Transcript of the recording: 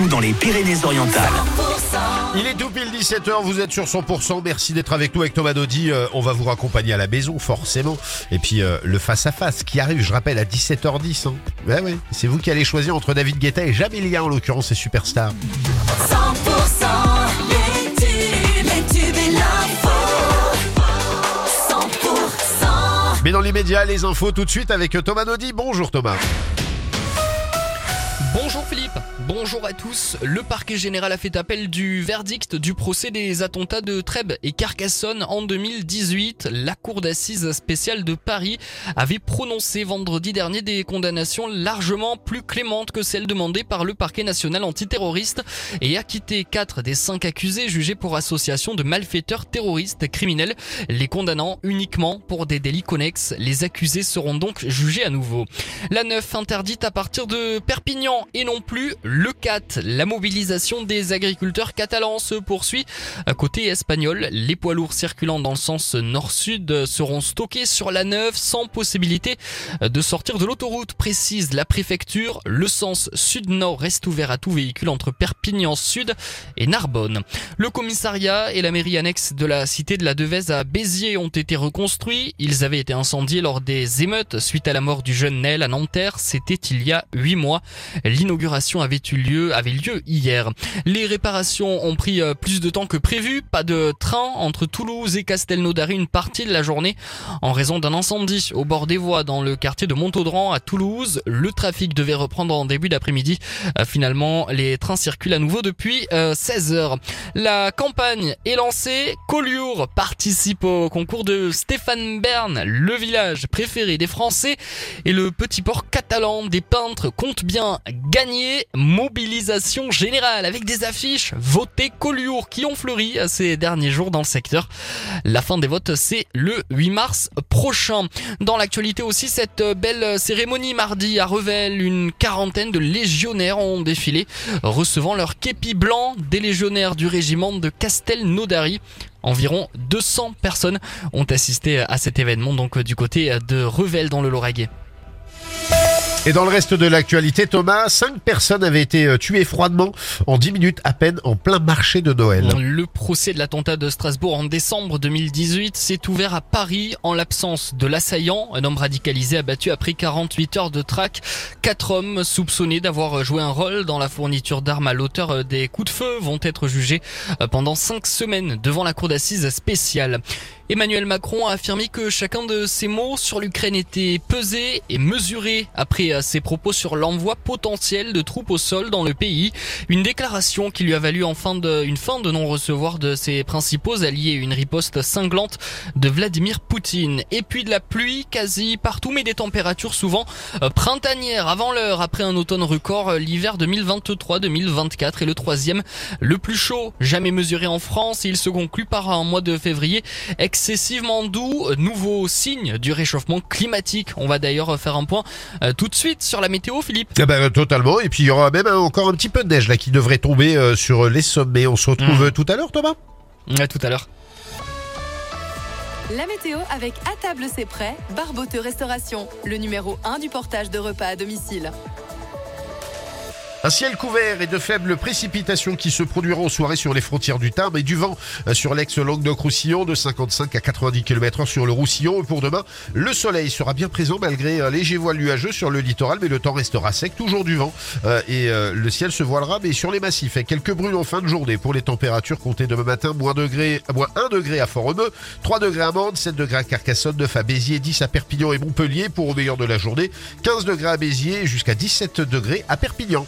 partout dans les Pyrénées-Orientales. Il est tout pile 17h, vous êtes sur 100%, merci d'être avec nous avec Thomas Naudy, on va vous raccompagner à la maison forcément, et puis le face-à-face qui arrive, je rappelle, à 17h10, hein. Ben ouais, c'est vous qui allez choisir entre David Guetta et Jamelia en l'occurrence, c'est Superstar. 100% les tubes et l'info, 100%. Mais dans les médias, les infos tout de suite avec Thomas Naudy, bonjour Thomas. Bonjour Philippe, bonjour à tous. Le parquet général a fait appel du verdict du procès des attentats de Trèbes et Carcassonne en 2018. La cour d'assises spéciale de Paris avait prononcé vendredi dernier des condamnations largement plus clémentes que celles demandées par le parquet national antiterroriste et acquitté 4 des 5 accusés jugés pour association de malfaiteurs terroristes criminels, les condamnant uniquement pour des délits connexes. Les accusés seront donc jugés à nouveau. La 9 interdite à partir de Perpignan et non plus le 4. La mobilisation des agriculteurs catalans se poursuit. Côté espagnol, les poids lourds circulant dans le sens nord-sud seront stockés sur la 9 sans possibilité de sortir de l'autoroute, précise la préfecture. Le sens sud-nord reste ouvert à tout véhicule entre Perpignan Sud et Narbonne. Le commissariat et la mairie annexe de la cité de la Devèze à Béziers ont été reconstruits. Ils avaient été incendiés lors des émeutes suite à la mort du jeune Nel à Nanterre. C'était il y a 8 mois. L'inauguration avait lieu hier. Les réparations ont pris plus de temps que prévu. Pas de train entre Toulouse et Castelnaudary une partie de la journée en raison d'un incendie au bord des voies dans le quartier de Montaudrant à Toulouse. Le trafic devait reprendre en début d'après-midi. Finalement, les trains circulent à nouveau depuis 16h. La campagne est lancée. Collioure participe au concours de Stéphane Bern. Le village préféré des Français et le petit port catalan des peintres compte bien gagner. Mobilisation générale avec des affiches votez Collioure qui ont fleuri ces derniers jours dans le secteur. La fin des votes, c'est le 8 mars prochain. Dans l'actualité aussi, cette belle cérémonie mardi à Revel, une quarantaine de légionnaires ont défilé, recevant leur képi blanc des légionnaires du régiment de Castelnaudary. Environ 200 personnes ont assisté à cet événement donc du côté de Revel dans le Lauragais. Et dans le reste de l'actualité, Thomas, 5 personnes avaient été tuées froidement en 10 minutes à peine en plein marché de Noël. Le procès de l'attentat de Strasbourg en décembre 2018 s'est ouvert à Paris en l'absence de l'assaillant, un homme radicalisé abattu après 48 heures de traque. 4 hommes soupçonnés d'avoir joué un rôle dans la fourniture d'armes à l'auteur des coups de feu vont être jugés pendant 5 semaines devant la cour d'assises spéciale. Emmanuel Macron a affirmé que chacun de ses mots sur l'Ukraine était pesé et mesuré après ses propos sur l'envoi potentiel de troupes au sol dans le pays. Une déclaration qui lui a valu une fin de non-recevoir de ses principaux alliés, une riposte cinglante de Vladimir Poutine. Et puis de la pluie quasi partout, mais des températures souvent printanières avant l'heure, après un automne record, l'hiver 2023-2024 est le 3e le plus chaud jamais mesuré en France et il se conclut par un mois de février excessivement doux, nouveau signe du réchauffement climatique. On va d'ailleurs faire un point tout de suite sur la météo, Philippe. Ah ben, totalement, et puis il y aura même encore un petit peu de neige là qui devrait tomber sur les sommets. On se retrouve tout à l'heure, Thomas. À tout à l'heure. La météo avec À table c'est prêt, Barbeau de Restauration, le numéro 1 du portage de repas à domicile. Un ciel couvert et de faibles précipitations qui se produiront en soirée sur les frontières du Tarn et du vent sur l'ex-Languedoc-Roussillon de 55 à 90 km/h sur le Roussillon. Pour demain, le soleil sera bien présent malgré un léger voile nuageux sur le littoral, mais le temps restera sec, toujours du vent et le ciel se voilera mais sur les massifs. Et quelques brumes en fin de journée pour les températures comptées demain matin, moins 1 degré à Fort-Romeu, 3 degrés à Mende, 7 degrés à Carcassonne, 9 à Béziers, 10 à Perpignan et Montpellier pour au meilleur de la journée, 15 degrés à Béziers jusqu'à 17 degrés à Perpignan.